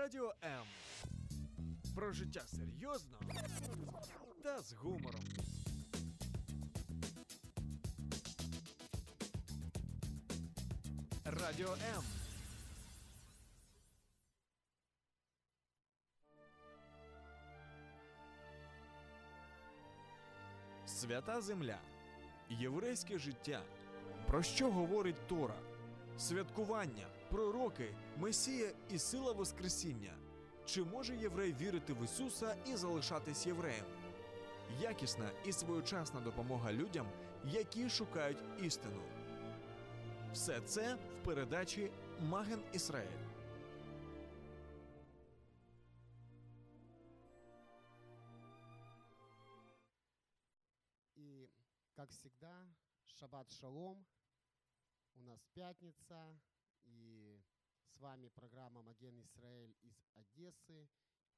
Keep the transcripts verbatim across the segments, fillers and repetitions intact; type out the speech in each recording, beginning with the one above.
Радіо М. Про життя серйозно та з гумором. Радіо М. Свята земля. Єврейське життя. Про що говорить Тора? Святкування, пророки, Месія і сила Воскресіння. Чи може єврей вірити в Ісуса і залишатись євреєм? Якісна і своєчасна допомога людям, які шукають істину. Все це в передачі «Маген Ізраїль». И, как всегда, шаббат шалом. У нас пятница, и с вами программа «Маген Ізраїль» из Одессы.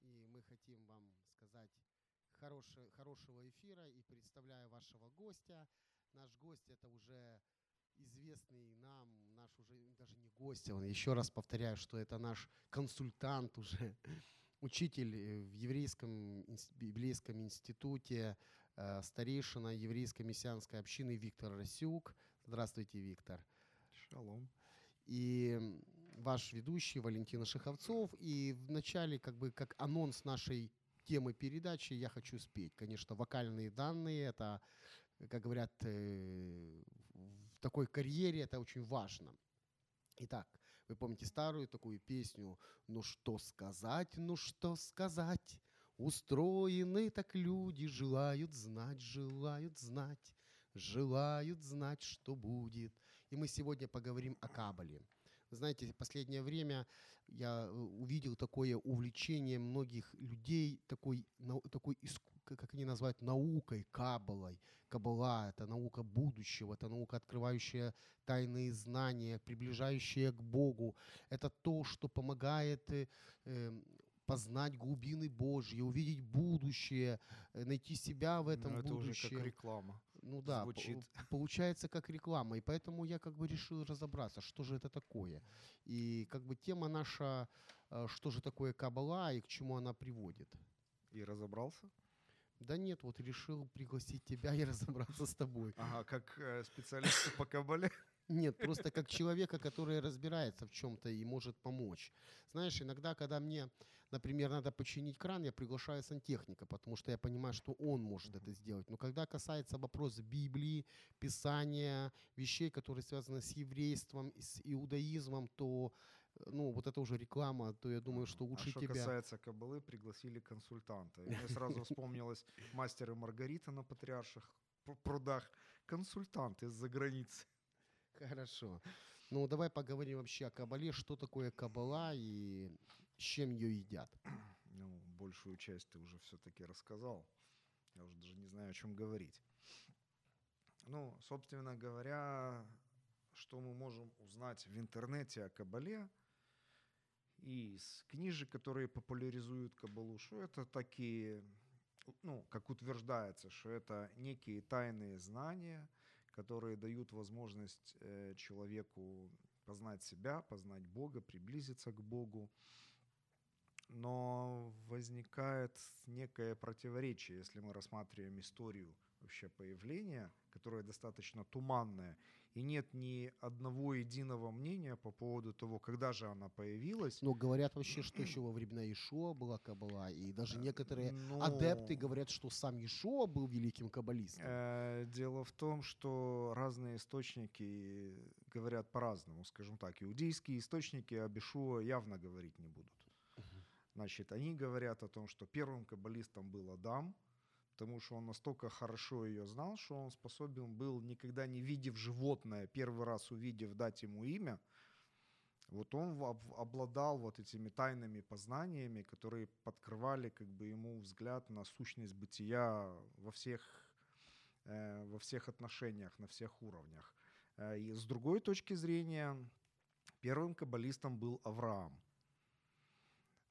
И мы хотим вам сказать хорошего, хорошего эфира и представляю вашего гостя. Наш гость – это уже известный нам, наш уже даже не гость, он, еще раз повторяю, что это наш консультант уже, учитель в еврейском, библейском институте, старейшина еврейской мессианской общины Виктор Расюк. Здравствуйте, Виктор. Шалом. И ваш ведущий Валентин Шиховцов. И в начале, как бы, как анонс нашей темы передачи, я хочу спеть. Конечно, вокальные данные, это, как говорят, в такой карьере это очень важно. Итак, вы помните старую такую песню «Ну что сказать, ну что сказать, устроены так люди, желают знать, желают знать». Желают знать, что будет. И мы сегодня поговорим о Кабале. Вы знаете, в последнее время я увидел такое увлечение многих людей, такой, такой, как они называют, наукой, Кабалой. Кабала – это наука будущего, это наука, открывающая тайные знания, приближающая к Богу. Это то, что помогает э, познать глубины Божьи, увидеть будущее, найти себя в этом это будущем. Это уже как реклама. Ну да, звучит. Получается как реклама. И поэтому я как бы решил разобраться, что же это такое. И как бы тема наша, что же такое Кабала и к чему она приводит. И разобрался? Да нет, вот решил пригласить тебя и разобраться с тобой. Ага, как специалиста по Кабале? Нет, просто как человека, который разбирается в чем-то и может помочь. Знаешь, иногда, когда мне, например, надо починить кран, я приглашаю сантехника, потому что я понимаю, что он может это сделать. Но когда касается вопроса Библии, Писания, вещей, которые связаны с еврейством, с иудаизмом, то ну, вот это уже реклама, то я думаю, что лучше тебя. А что тебя... касается Кабалы, пригласили консультанта. И мне сразу вспомнилось «Мастер и Маргарита» на Патриарших прудах. Консультант из-за границы. Хорошо. Ну, давай поговорим вообще о Кабале. Что такое Кабала и с чем ее едят? Ну, большую часть ты уже все-таки рассказал. Я уже даже не знаю, о чем говорить. Ну, собственно говоря, что мы можем узнать в интернете о Кабале и из книжек, которые популяризуют Кабалу, что это такие, ну, как утверждается, что это некие тайные знания, которые дают возможность э, человеку познать себя, познать Бога, приблизиться к Богу. Но возникает некое противоречие, если мы рассматриваем историю вообще появления, которая достаточно туманная, и нет ни одного единого мнения по поводу того, когда же она появилась. Но говорят вообще, что еще во времена Йешуа была Кабала, и даже некоторые Но... адепты говорят, что сам Йешуа был великим каббалистом. Дело в том, что разные источники говорят по-разному, скажем так. Иудейские источники об Йешуа явно говорить не будут. Значит, они говорят о том, что первым каббалистом был Адам, потому что он настолько хорошо ее знал, что он способен был, никогда не видев животное, первый раз увидев, дать ему имя. Вот он обладал вот этими тайными познаниями, которые подкрывали как бы, ему взгляд на сущность бытия во всех, э, во всех отношениях, на всех уровнях. И с другой точки зрения, первым каббалистом был Авраам.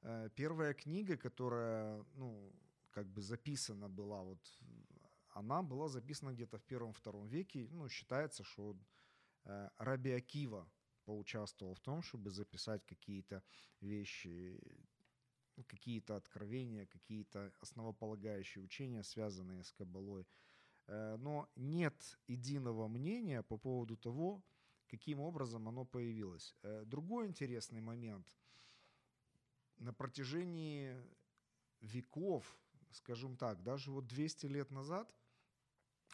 Э, первая книга, которая... Ну, как бы записана была, вот, она была записана где-то в первом-втором веке. Ну, считается, что э, раби Акива поучаствовал в том, чтобы записать какие-то вещи какие-то откровения, какие-то основополагающие учения, связанные с Кабалой. Но нет единого мнения по поводу того, каким образом оно появилось. Другой интересный момент. На протяжении веков, скажем так, даже вот двести лет назад,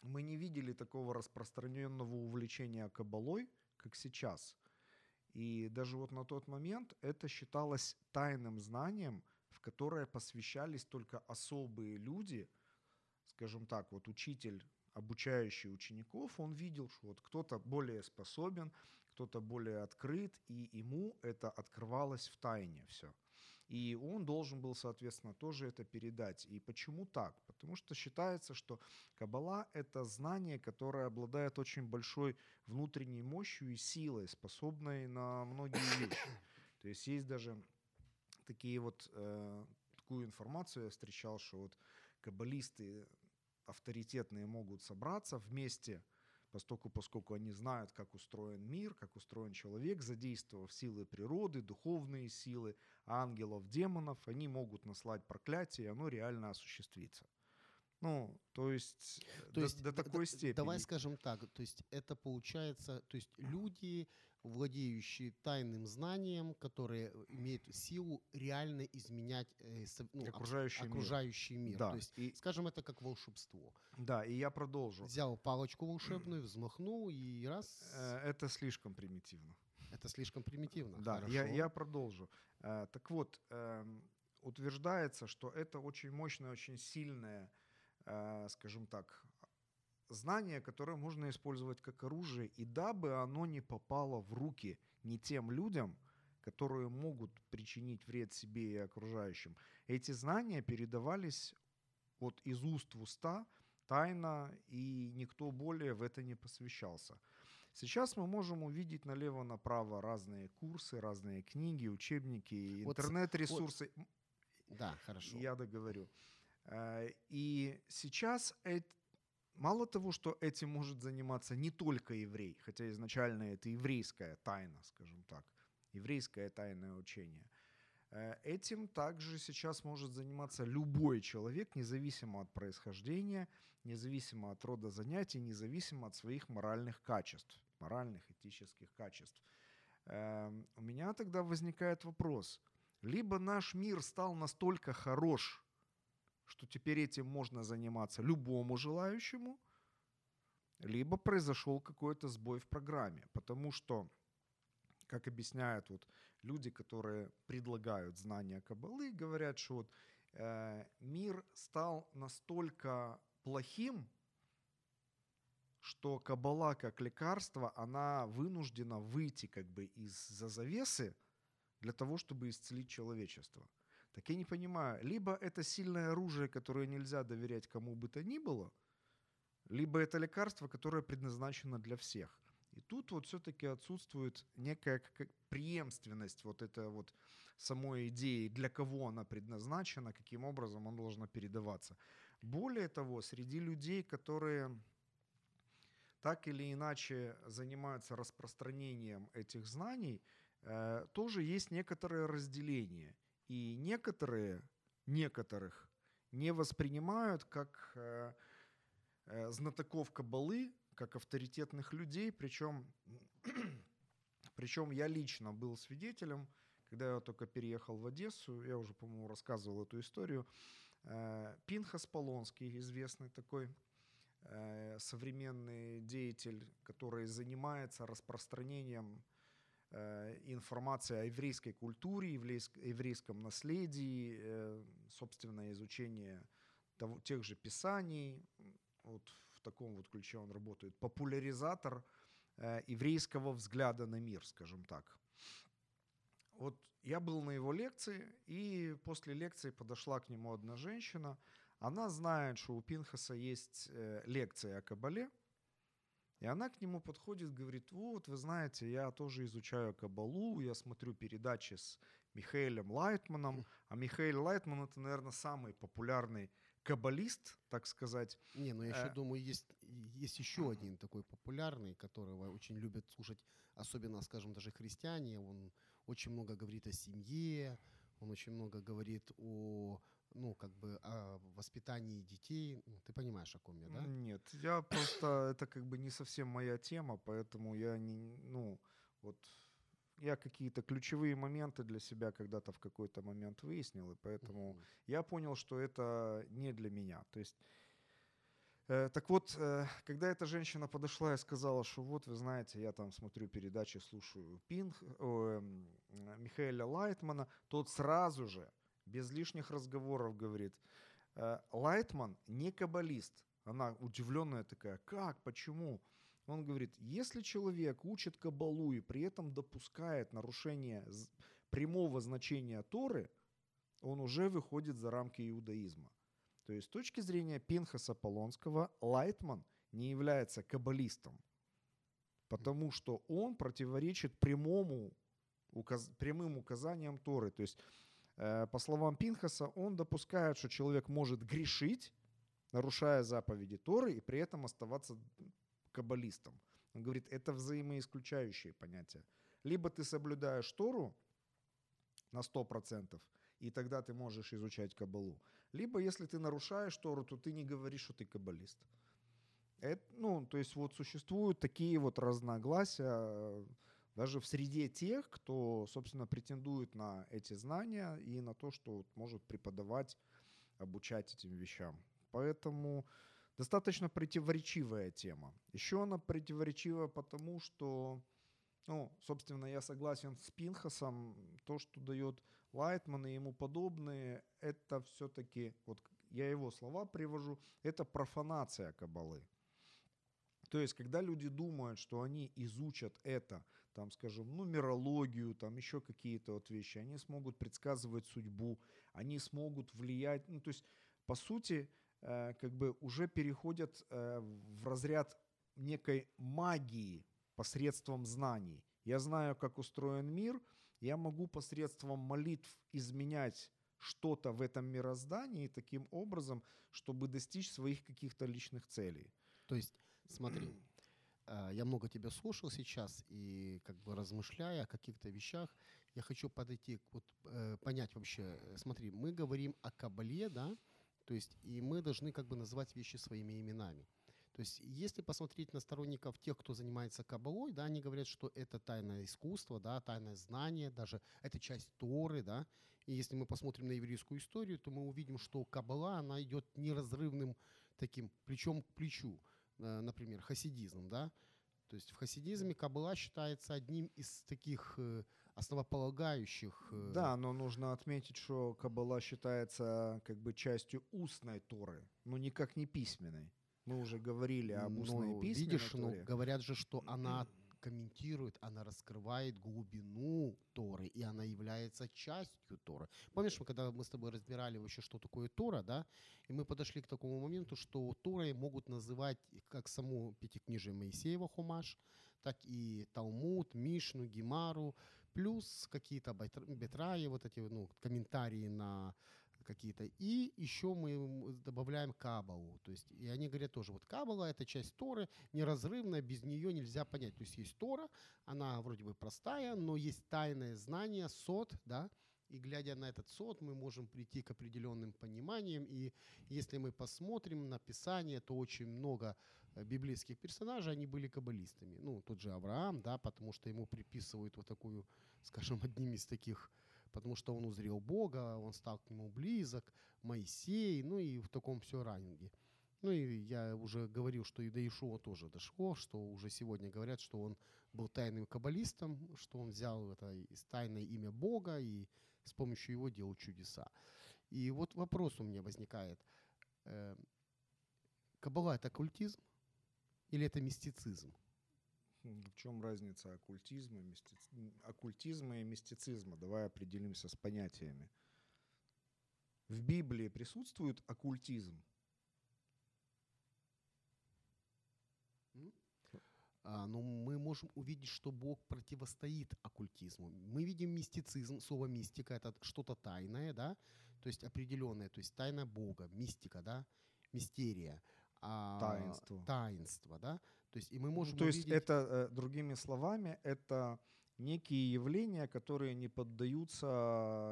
мы не видели такого распространенного увлечения Кабалой, как сейчас. И даже вот на тот момент это считалось тайным знанием, в которое посвящались только особые люди. Скажем так, вот учитель, обучающий учеников, он видел, что вот кто-то более способен, кто-то более открыт, и ему это открывалось в тайне все. И он должен был, соответственно, тоже это передать. И почему так? Потому что считается, что Каббала — это знание, которое обладает очень большой внутренней мощью и силой, способной на многие вещи. То есть есть даже такие вот, э, такую информацию я встречал, что вот каббалисты авторитетные могут собраться вместе, поскольку, поскольку они знают, как устроен мир, как устроен человек, задействовав силы природы, духовные силы, ангелов, демонов, они могут наслать проклятие, и оно реально осуществится. Ну, то есть, то до, есть до такой да, степени. Давай скажем так, то есть это получается, то есть люди, владеющие тайным знанием, которые имеют силу реально изменять ну, окружающий, окружающий мир. мир. Да. То есть, и, скажем, это как волшебство. Да, и я продолжу. Взял палочку волшебную, взмахнул и раз... Это слишком примитивно. Это слишком примитивно. Да, я, я продолжу. Так вот, утверждается, что это очень мощное, очень сильное, скажем так, знание, которое можно использовать как оружие, и дабы оно не попало в руки не тем людям, которые могут причинить вред себе и окружающим. Эти знания передавались вот из уст в уста тайно, и никто более в это не посвящался. Сейчас мы можем увидеть налево-направо разные курсы, разные книги, учебники, интернет-ресурсы. Вот, вот. Да, хорошо. Я договорю. И сейчас это мало того, что этим может заниматься не только еврей, хотя изначально это еврейская тайна, скажем так, еврейское тайное учение. Этим также сейчас может заниматься любой человек, независимо от происхождения, независимо от рода занятий, независимо от своих моральных качеств, моральных, этических качеств. У меня тогда возникает вопрос. Либо наш мир стал настолько хорош, что теперь этим можно заниматься любому желающему, либо произошел какой-то сбой в программе. Потому что, как объясняют вот люди, которые предлагают знания Каббалы, говорят, что вот, э, мир стал настолько плохим, что Каббала как лекарство, она вынуждена выйти как бы из-за завесы для того, чтобы исцелить человечество. Так я не понимаю, либо это сильное оружие, которое нельзя доверять кому бы то ни было, либо это лекарство, которое предназначено для всех. И тут вот все-таки отсутствует некая преемственность вот этой вот самой идеи, для кого она предназначена, каким образом она должна передаваться. Более того, среди людей, которые так или иначе занимаются распространением этих знаний, э, тоже есть некоторое разделение. И некоторые, некоторых не воспринимают как э, э, знатоков Каббалы, как авторитетных людей. Причем, причем я лично был свидетелем, когда я только переехал в Одессу, я уже, по-моему, рассказывал эту историю. Э, Пинхас Полонский, известный такой э, современный деятель, который занимается распространением информация о еврейской культуре, еврейском наследии, собственное изучение того, тех же писаний. Вот в таком вот ключе он работает. Популяризатор еврейского взгляда на мир, скажем так. Вот я был на его лекции, и после лекции подошла к нему одна женщина. Она знает, что у Пинхаса есть лекция о Кабале. И она к нему подходит, говорит, вот, вы знаете, я тоже изучаю Кабалу, я смотрю передачи с Михаэлем Лайтманом. А Михаэль Лайтман — это, наверное, самый популярный каббалист, так сказать. Не, ну я еще думаю, есть, есть еще один такой популярный, которого очень любят слушать, особенно, скажем, даже христиане. Он очень много говорит о семье, Он очень много говорит о, ну, как бы, о воспитании детей. Ты понимаешь, о ком я, да? Нет, я просто... Это как бы не совсем моя тема, поэтому я не... Ну, вот... Я какие-то ключевые моменты для себя когда-то в какой-то момент выяснил, и поэтому mm-hmm. я понял, что это не для меня. То есть, э, так вот, э, когда эта женщина подошла и сказала, что вот, вы знаете, я там смотрю передачи, слушаю Пинх, э, Михаэля Лайтмана, тот сразу же, без лишних разговоров говорит, э, Лайтман не каббалист. Она удивленная такая, как, почему? Он говорит, если человек учит каббалу и при этом допускает нарушение прямого значения Торы, он уже выходит за рамки иудаизма. То есть с точки зрения Пинхаса Полонского, Лайтман не является каббалистом, потому что он противоречит прямому, указ, прямым указаниям Торы. То есть, э, по словам Пинхаса, он допускает, что человек может грешить, нарушая заповеди Торы, и при этом оставаться каббалистом. Он говорит, это взаимоисключающие понятия. Либо ты соблюдаешь Тору на сто процентов, и тогда ты можешь изучать каббалу. Либо если ты нарушаешь Тору, то ты не говоришь, что ты каббалист. Это, ну, то есть вот существуют такие вот разногласия даже в среде тех, кто, собственно, претендует на эти знания и на то, что может преподавать, обучать этим вещам. Поэтому... Достаточно противоречивая тема. Еще она противоречивая потому, что, ну, собственно, я согласен с Пинхасом, то, что дает Лайтман и ему подобные, это все-таки, вот я его слова привожу, это профанация каббалы. То есть, когда люди думают, что они изучат это, там, скажем, нумерологию, там еще какие-то вот вещи, они смогут предсказывать судьбу, они смогут влиять, ну, то есть, по сути, как бы уже переходят в разряд некой магии посредством знаний. Я знаю, как устроен мир, я могу посредством молитв изменять что-то в этом мироздании таким образом, чтобы достичь своих каких-то личных целей. То есть, смотри, я много тебя слушал сейчас и как бы размышляя о каких-то вещах, я хочу подойти, вот, понять вообще, смотри, мы говорим о каббале, да? То есть, и мы должны как бы назвать вещи своими именами. То есть, если посмотреть на сторонников тех, кто занимается каббалой, да, они говорят, что это тайное искусство, да, тайное знание, даже это часть Торы, да. И если мы посмотрим на еврейскую историю, то мы увидим, что каббала, она идет неразрывным таким плечом к плечу, например, хасидизм, да. То есть в хасидизме каббала считается одним из таких основополагающих... Да, но нужно отметить, что каббала считается как бы частью устной Торы, но никак не письменной. Мы уже говорили об устной но, и письменной видишь, Торе. Видишь, ну, говорят же, что она комментирует, она раскрывает глубину Торы, и она является частью Торы. Помнишь, когда мы с тобой разбирали вообще, что такое Тора, да, и мы подошли к такому моменту, что Торой могут называть как саму пятикнижие Моисеева Хумаш, так и Талмуд, Мишну, Гемару, плюс какие-то бетраи, вот эти, ну, комментарии на какие-то. И еще мы добавляем кабалу. То есть, и они говорят тоже, вот кабала — это часть Торы, неразрывная, без нее нельзя понять. То есть есть Тора, она вроде бы простая, но есть тайное знание, сот, да, и глядя на этот сот, мы можем прийти к определенным пониманиям. И если мы посмотрим на Писание, то очень много библейских персонажей, они были каббалистами. Ну, тот же Авраам, да, потому что ему приписывают вот такую, скажем, одним из таких, потому что он узрел Бога, он стал к нему близок, Моисей, ну и в таком все ранге. Ну и я уже говорил, что и до Йешуа тоже дошло, что уже сегодня говорят, что он был тайным каббалистом, что он взял это тайное имя Бога и с помощью его делал чудеса. И вот вопрос у меня возникает. Каббала — это оккультизм или это мистицизм? В чем разница оккультизма, мистици... оккультизма и мистицизма? Давай определимся с понятиями. В Библии присутствует оккультизм? А, но мы можем увидеть, что Бог противостоит оккультизму. Мы видим мистицизм, слово мистика — это что-то тайное, да, то есть определенное, то есть тайна Бога, мистика, да, мистерия. А, таинство. Таинство, да. То есть, и мы можем ну, то увидеть... есть это, другими словами, это некие явления, которые не поддаются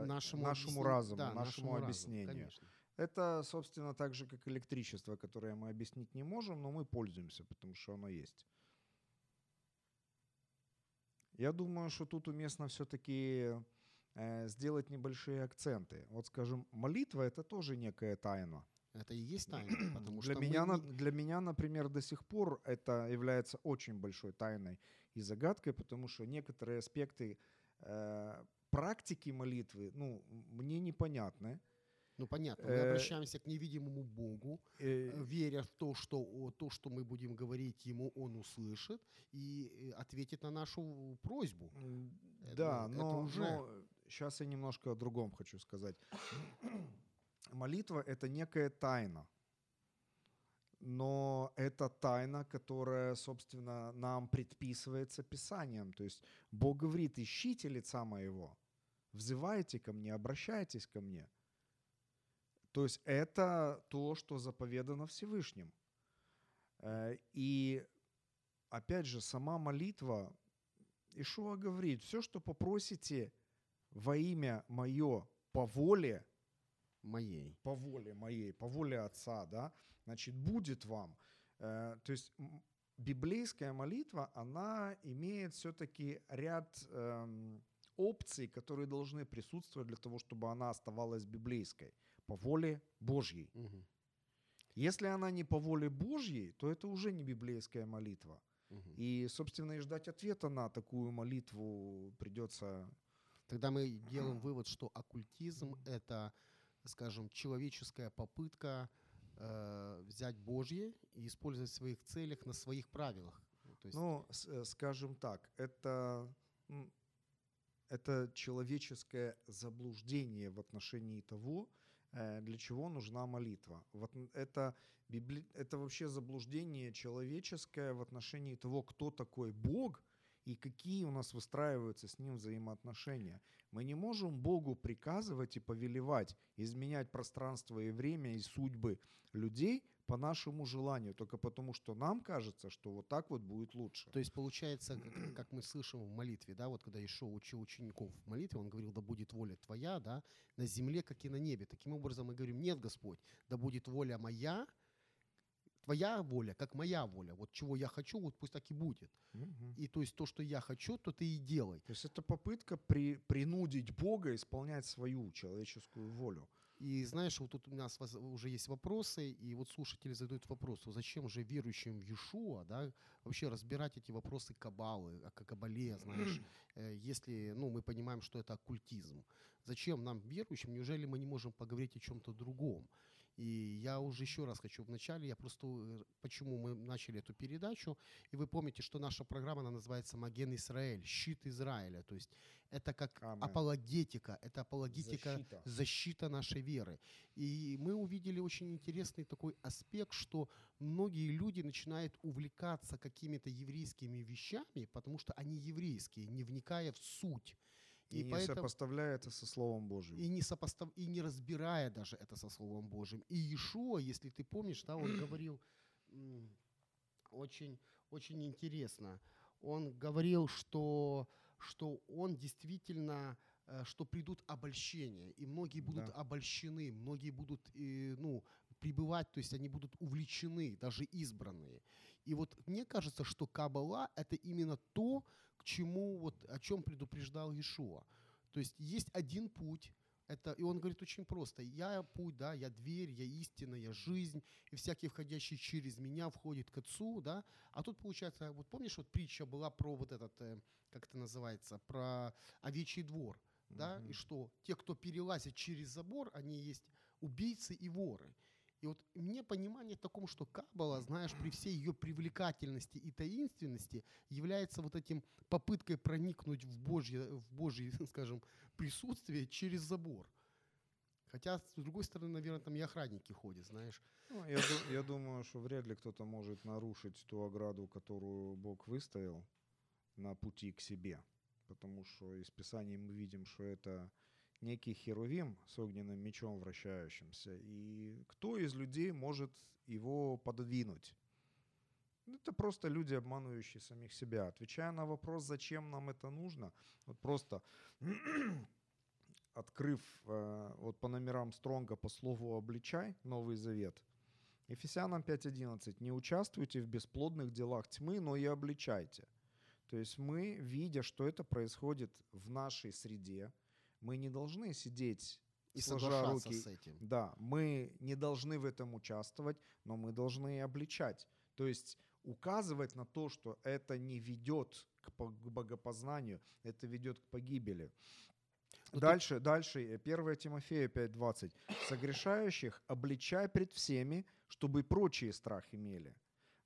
нашему, нашему объясни... разуму, да, нашему, нашему объяснению. Конечно. Это, собственно, так же, как электричество, которое мы объяснить не можем, но мы пользуемся, потому что оно есть. Я думаю, что тут уместно все-таки э, сделать небольшие акценты. Вот, скажем, молитва — это тоже некая тайна. Это и есть тайна, потому что... Для меня, мы... для меня, например, до сих пор это является очень большой тайной и загадкой, потому что некоторые аспекты э, практики молитвы, ну, мне непонятны. Ну, понятно, мы обращаемся к невидимому Богу, веря в то, что то, что мы будем говорить Ему, Он услышит и ответит на нашу просьбу. Да, это, но, это уже... но сейчас я немножко о другом хочу сказать. Молитва — это некая тайна, но это тайна, которая, собственно, нам предписывается Писанием. То есть Бог говорит: ищите лица моего, взывайте ко мне, обращайтесь ко мне. То есть это то, что заповедано Всевышним. И, опять же, сама молитва, Йешуа говорит: все, что попросите во имя мое по воле моей, по воле моей, по воле Отца, да, значит, будет вам. То есть библейская молитва, она имеет все-таки ряд опций, которые должны присутствовать для того, чтобы она оставалась библейской. По воле Божьей. Угу. Если она не по воле Божьей, то это уже не библейская молитва. Угу. И, собственно, и ждать ответа на такую молитву придется... Тогда мы делаем вывод, что оккультизм — это, скажем, человеческая попытка э, взять Божье и использовать в своих целях на своих правилах. То есть... Ну, скажем так, это... это человеческое заблуждение в отношении того, для чего нужна молитва. Вот это, библи... это вообще заблуждение человеческое в отношении того, кто такой Бог и какие у нас выстраиваются с Ним взаимоотношения. Мы не можем Богу приказывать и повелевать, изменять пространство и время, и судьбы людей по нашему желанию, только потому, что нам кажется, что вот так вот будет лучше. То есть получается, как, как мы слышим в молитве, да, вот когда Йешуа учил учеников в молитве, он говорил: да будет воля твоя, да, на земле, как и на небе. Таким образом мы говорим: нет, Господь, да будет воля моя, твоя воля, как моя воля. Вот чего я хочу, вот пусть так и будет. Угу. И то есть то, что я хочу, то ты и делай. То есть это попытка при, принудить Бога исполнять свою человеческую волю. И знаешь, вот тут у нас уже есть вопросы, и вот слушатели задают вопрос: зачем же верующим в Йешуа, да, вообще разбирать эти вопросы Кабалы, о Кабале, знаешь, если, ну, мы понимаем, что это оккультизм. Зачем нам, верующим, неужели мы не можем поговорить о чем-то другом? И я уже еще раз хочу вначале, я просто, почему мы начали эту передачу, и вы помните, что наша программа, она называется «Маген Ізраїль», «Щит Израиля», то есть это как Amen. Апологетика, это апологетика, защита. защита нашей веры. И мы увидели очень интересный такой аспект, что многие люди начинают увлекаться какими-то еврейскими вещами, потому что они еврейские, не вникая в суть. И, и не поэтому, сопоставляя это со Словом Божьим. И не, сопостав, и не разбирая даже это со Словом Божьим. И Йешуа, если ты помнишь, да, он говорил очень, очень интересно. Он говорил, что, что он действительно, что придут обольщения. И многие будут да. обольщены, многие будут ну, пребывать, то есть они будут увлечены, даже избранные. И вот мне кажется, что Кабала — это именно то, к чему, вот, о чем предупреждал Йешуа. То есть есть один путь, это, и он говорит очень просто: я путь, да, я дверь, я истина, я жизнь, и всякий, входящий через меня, входит к Отцу. Да? А тут получается, вот помнишь, вот притча была про вот этот, как это называется, про овечий двор, mm-hmm. да? И что те, кто перелазит через забор, они есть убийцы и воры. И вот мне понимание в таком, что Каббала, знаешь, при всей ее привлекательности и таинственности является вот этим попыткой проникнуть в Божье, в Божье, скажем, присутствие через забор. Хотя, с другой стороны, наверное, там и охранники ходят, знаешь. Ну, я, я думаю, что вряд ли кто-то может нарушить ту ограду, которую Бог выставил на пути к себе. Потому что из Писания мы видим, что это... некий херувим с огненным мечом вращающимся, и кто из людей может его пододвинуть? Это просто люди, обманывающие самих себя. Отвечая на вопрос, зачем нам это нужно, вот просто открыв вот по номерам Стронга по слову «обличай» Новый Завет, Ефесянам пять одиннадцать: «Не участвуйте в бесплодных делах тьмы, но и обличайте». То есть мы, видя, что это происходит в нашей среде, мы не должны сидеть и сложа руки. С этим. Да, мы не должны в этом участвовать, но мы должны обличать. То есть указывать на то, что это не ведет к богопознанию, это ведет к погибели. Вот дальше, это... дальше, первое Тимофею пять двадцать. «Согрешающих обличай пред всеми, чтобы прочие страх имели».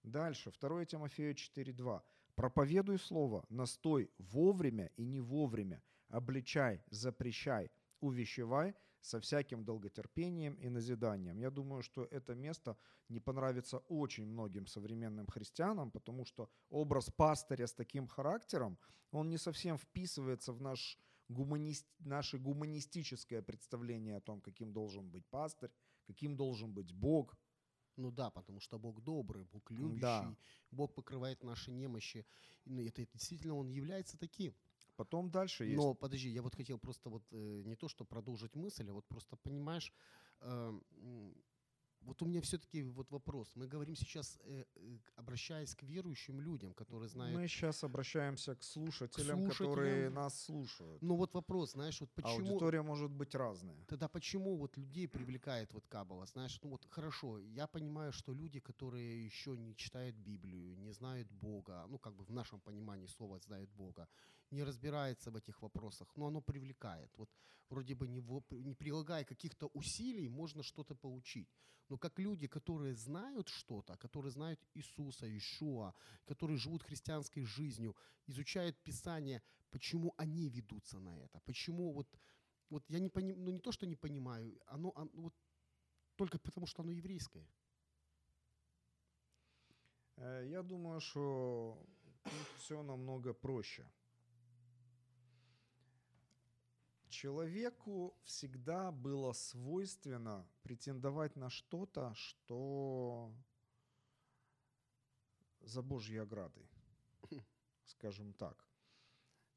Дальше, второе Тимофею четыре два. «Проповедуй слово, настой вовремя и не вовремя, обличай, запрещай, увещевай со всяким долготерпением и назиданием». Я думаю, что это место не понравится очень многим современным христианам, потому что образ пастыря с таким характером, он не совсем вписывается в наш гуманист, наше гуманистическое представление о том, каким должен быть пастырь, каким должен быть Бог. Ну да, потому что Бог добрый, Бог любящий, да. Бог покрывает наши немощи. Это действительно Он является таким. Потом дальше есть... Но подожди, я вот хотел просто вот э, не то, что продолжить мысль, а вот просто понимаешь, э, вот у меня все-таки вот вопрос. Мы говорим сейчас, э, обращаясь к верующим людям, которые знают... Мы сейчас обращаемся к слушателям, к слушателям. которые нас слушают. Ну вот вопрос, знаешь, вот почему... Аудитория может быть разная. Тогда почему вот людей привлекает вот Кабала? Знаешь, ну вот хорошо, я понимаю, что люди, которые еще не читают Библию, не знают Бога, ну как бы в нашем понимании слова «знают Бога», не разбирается в этих вопросах, но оно привлекает. Вот вроде бы не, не прилагая каких-то усилий, можно что-то получить. Но как люди, которые знают что-то, которые знают Иисуса, Йешуа, которые живут христианской жизнью, изучают Писание, почему они ведутся на это? Почему вот, вот я не понимаю, ну не то, что не понимаю, оно, оно вот, только потому, что оно еврейское. Я думаю, что все намного проще. Человеку всегда было свойственно претендовать на что-то, что за Божьей оградой, скажем так.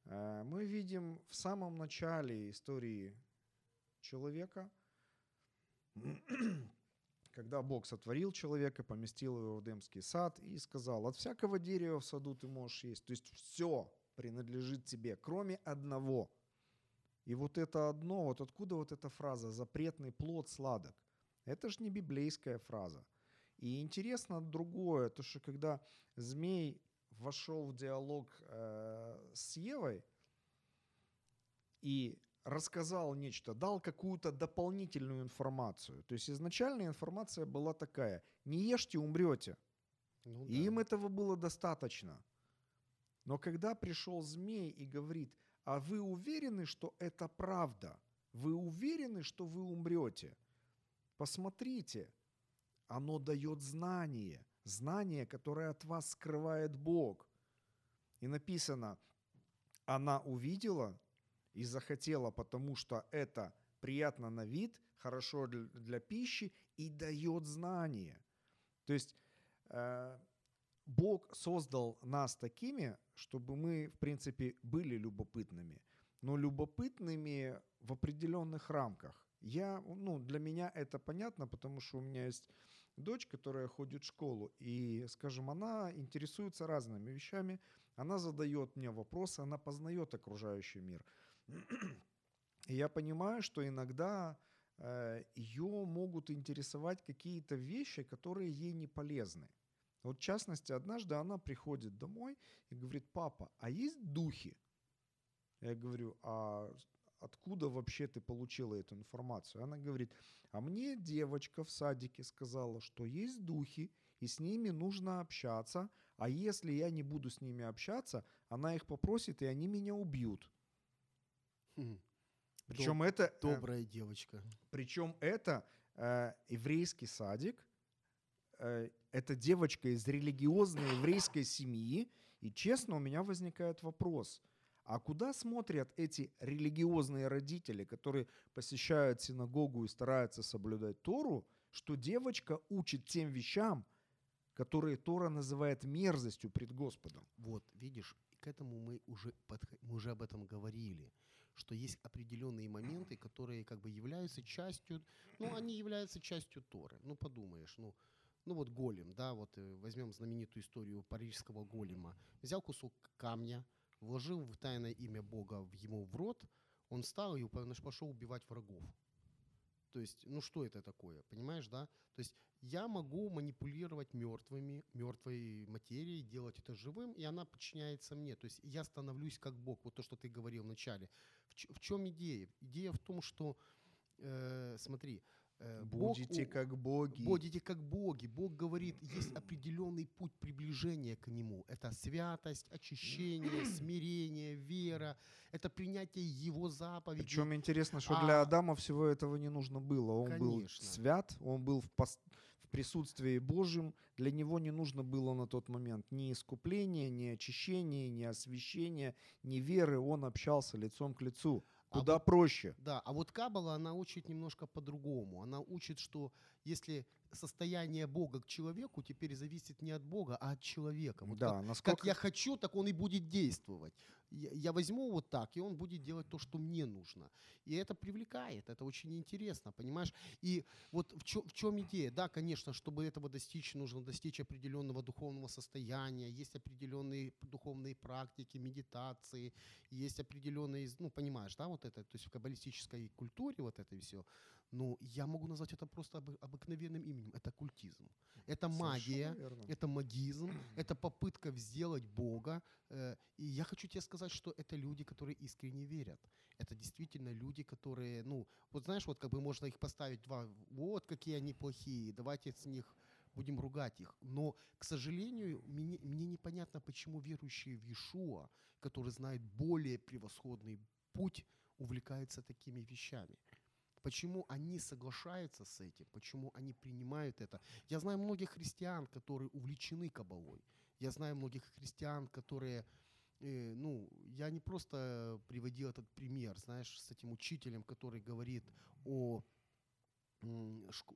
Мы видим в самом начале истории человека, когда Бог сотворил человека, поместил его в Эдемский сад и сказал: «От всякого дерева в саду ты можешь есть». То есть все принадлежит тебе, кроме одного. И вот это одно, вот откуда вот эта фраза «запретный плод сладок»? Это ж не библейская фраза. И интересно другое, то что когда змей вошел в диалог э, с Евой и рассказал нечто, дал какую-то дополнительную информацию. То есть изначальная информация была такая: не ешьте, умрете. Ну, да. И им этого было достаточно. Но когда пришел змей и говорит: а вы уверены, что это правда? Вы уверены, что вы умрете? Посмотрите, оно дает знание, знание, которое от вас скрывает Бог. И написано: она увидела и захотела, потому что это приятно на вид, хорошо для пищи и дает знание. То есть э, Бог создал нас такими, чтобы мы, в принципе, были любопытными, но любопытными в определенных рамках. Я, ну, для меня это понятно, потому что у меня есть дочь, которая ходит в школу, и, скажем, она интересуется разными вещами, она задает мне вопросы, она познает окружающий мир. И я понимаю, что иногда э, ее могут интересовать какие-то вещи, которые ей не полезны. Вот в частности, однажды она приходит домой и говорит: папа, а есть духи? Я говорю: а откуда вообще ты получила эту информацию? Она говорит: а мне девочка в садике сказала, что есть духи, и с ними нужно общаться, а если я не буду с ними общаться, она их попросит, и они меня убьют. Хм. Причем Доб- это... Добрая э, девочка. Причем это э, еврейский садик, это девочка из религиозной еврейской семьи, и, честно, у меня возникает вопрос: а куда смотрят эти религиозные родители, которые посещают синагогу и стараются соблюдать Тору, что девочка учит тем вещам, которые Тора называет мерзостью пред Господом. Вот, видишь, к этому мы уже, подход... мы уже об этом говорили, что есть определенные моменты, которые как бы являются частью, ну, они являются частью Торы. Ну, подумаешь, ну, ну вот голем, да, вот возьмем знаменитую историю парижского голема. Взял кусок камня, вложил в тайное имя Бога в ему в рот, он встал и пошел убивать врагов. То есть, ну что это такое, понимаешь, да? То есть я могу манипулировать мертвыми, мертвой материей, делать это живым, и она подчиняется мне. То есть я становлюсь как Бог, вот то, что ты говорил вначале. В, ч- в чем идея? Идея в том, что, э, смотри, э, будете Бог, как боги. Будете как боги. Бог говорит, есть определенный путь приближения к Нему. Это святость, очищение, смирение, вера. Это принятие Его заповедей. Причем интересно, что а... для Адама всего этого не нужно было. Он Конечно. был свят, он был в пост... присутствии Божьем, для него не нужно было на тот момент ни искупления, ни очищения, ни освящения, ни веры. Он общался лицом к лицу. Куда а вот, проще. Да, а вот Кабала, она учит немножко по-другому. Она учит, что если состояние Бога к человеку теперь зависит не от Бога, а от человека. Вот да, как, насколько... как я хочу, так он и будет действовать. Я, я возьму вот так, и он будет делать то, что мне нужно. И это привлекает, это очень интересно, понимаешь? И вот в, чё, в чём идея? Да, конечно, чтобы этого достичь, нужно достичь определенного духовного состояния, есть определенные духовные практики, медитации, есть определенные, ну, понимаешь, да, вот это, то есть в каббалистической культуре вот это и всё. Ну, я могу назвать это просто обы- обыкновенным именем. Это оккультизм, это магия, это магизм, это попытка сделать Бога. И я хочу тебе сказать, что это люди, которые искренне верят. Это действительно люди, которые, ну, вот знаешь, вот как бы можно их поставить, два, вот какие они плохие, давайте с них будем ругать их. Но, к сожалению, мне, мне непонятно, почему верующие в Йешуа, которые знают более превосходный путь, увлекаются такими вещами. Почему они соглашаются с этим, почему они принимают это. Я знаю многих христиан, которые увлечены кабалой. Я знаю многих христиан, которые, э, ну, я не просто приводил этот пример, знаешь, с этим учителем, который говорит о,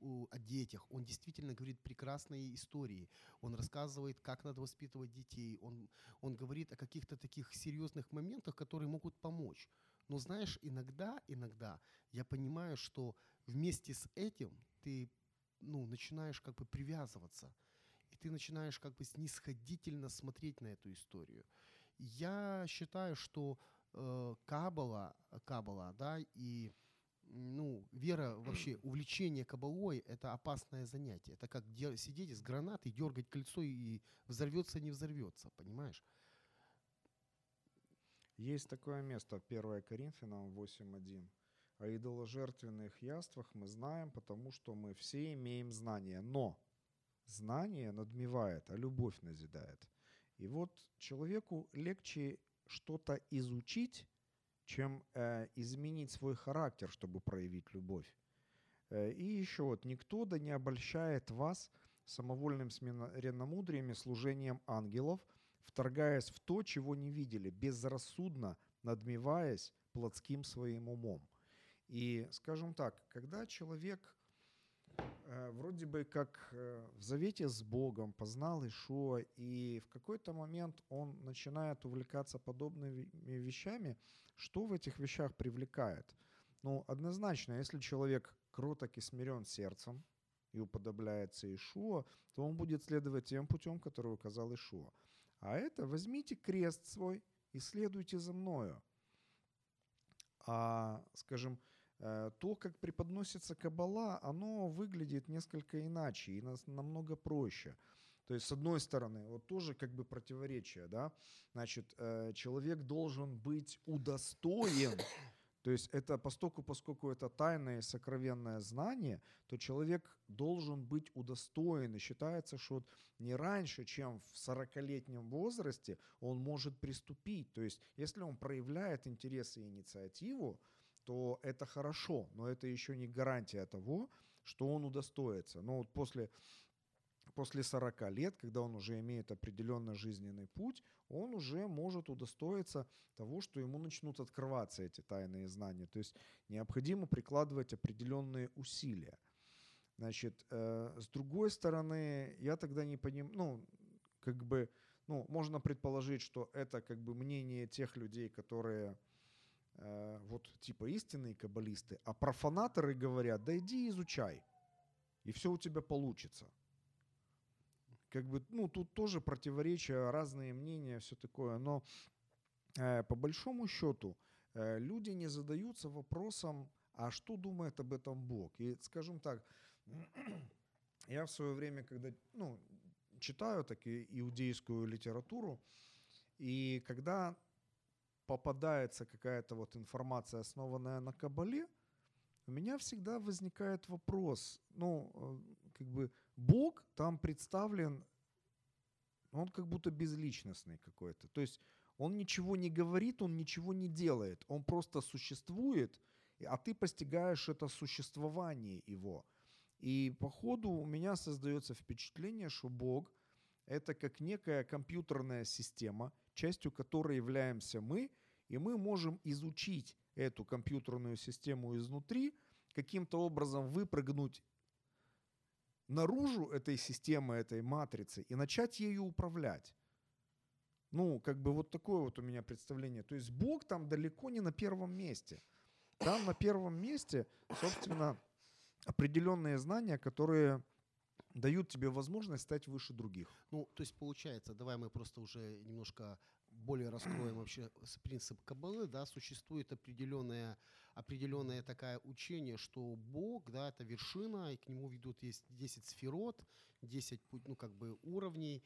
о детях. Он действительно говорит прекрасные истории. Он рассказывает, как надо воспитывать детей. Он, он говорит о каких-то таких серьезных моментах, которые могут помочь. Но знаешь, иногда, иногда я понимаю, что вместе с этим ты, ну, начинаешь как бы привязываться, и ты начинаешь как бы снисходительно смотреть на эту историю. Я считаю, что э, Кабала, Кабала, да, и ну, вера, вообще увлечение кабалой — это опасное занятие. Это как дер- сидеть с гранатой, дергать кольцо, и взорвется, не взорвется, понимаешь? Есть такое место, первое Коринфянам восемь один. О идоложертвенных яствах мы знаем, потому что мы все имеем знание. Но знание надмевает, а любовь назидает. И вот человеку легче что-то изучить, чем э, изменить свой характер, чтобы проявить любовь. Э, и еще вот, никто да не обольщает вас самовольным смиренномудрием и служением ангелов, вторгаясь в то, чего не видели, безрассудно надмеваясь плотским своим умом. И, скажем так, когда человек э, вроде бы как э, в завете с Богом познал Йешуа, и в какой-то момент он начинает увлекаться подобными вещами, что в этих вещах привлекает? Ну, однозначно, если человек кроток и смирен сердцем и уподобляется Йешуа, то он будет следовать тем путем, который указал Йешуа. А это возьмите крест свой и следуйте за мною. А, скажем, то, как преподносится каббала, оно выглядит несколько иначе и намного проще. То есть, с одной стороны, вот тоже как бы противоречие, да? Значит, человек должен быть удостоен. То есть, это постоку, поскольку это тайное и сокровенное знание, то человек должен быть удостоен. И считается, что не раньше, чем в сорокалетнем возрасте, он может приступить. То есть, если он проявляет интерес и инициативу, то это хорошо, но это еще не гарантия того, что он удостоится. Но вот после, после сорока лет, когда он уже имеет определенный жизненный путь, он уже может удостоиться того, что ему начнут открываться эти тайные знания. То есть необходимо прикладывать определенные усилия. Значит, э, с другой стороны, я тогда не понимаю, ну, как бы, ну, можно предположить, что это как бы мнение тех людей, которые э, вот типа истинные каббалисты, а профанаторы говорят, да иди изучай, и все у тебя получится. Как бы, ну, тут тоже противоречия, разные мнения, все такое, но э, по большому счету э, люди не задаются вопросом, а что думает об этом Бог? И, скажем так, я в свое время, когда, ну, читаю так и иудейскую литературу, и когда попадается какая-то вот информация, основанная на каббале, у меня всегда возникает вопрос, ну, как бы Бог там представлен, он как будто безличностный какой-то, то есть он ничего не говорит, он ничего не делает, он просто существует, а ты постигаешь это существование его. И по ходу у меня создается впечатление, что Бог — это как некая компьютерная система, частью которой являемся мы, и мы можем изучить эту компьютерную систему изнутри, каким-то образом выпрыгнуть наружу этой системы, этой матрицы и начать ею управлять. Ну, как бы вот такое вот у меня представление. То есть Бог там далеко не на первом месте. Там на первом месте, собственно, определенные знания, которые дают тебе возможность стать выше других. Ну, то есть получается, давай мы просто уже немножко более раскроем вообще принцип каббалы, да, существует определенное, определенное такое учение, что Бог, да, это вершина, и к нему ведут есть десять сферот, десять, ну, как бы уровней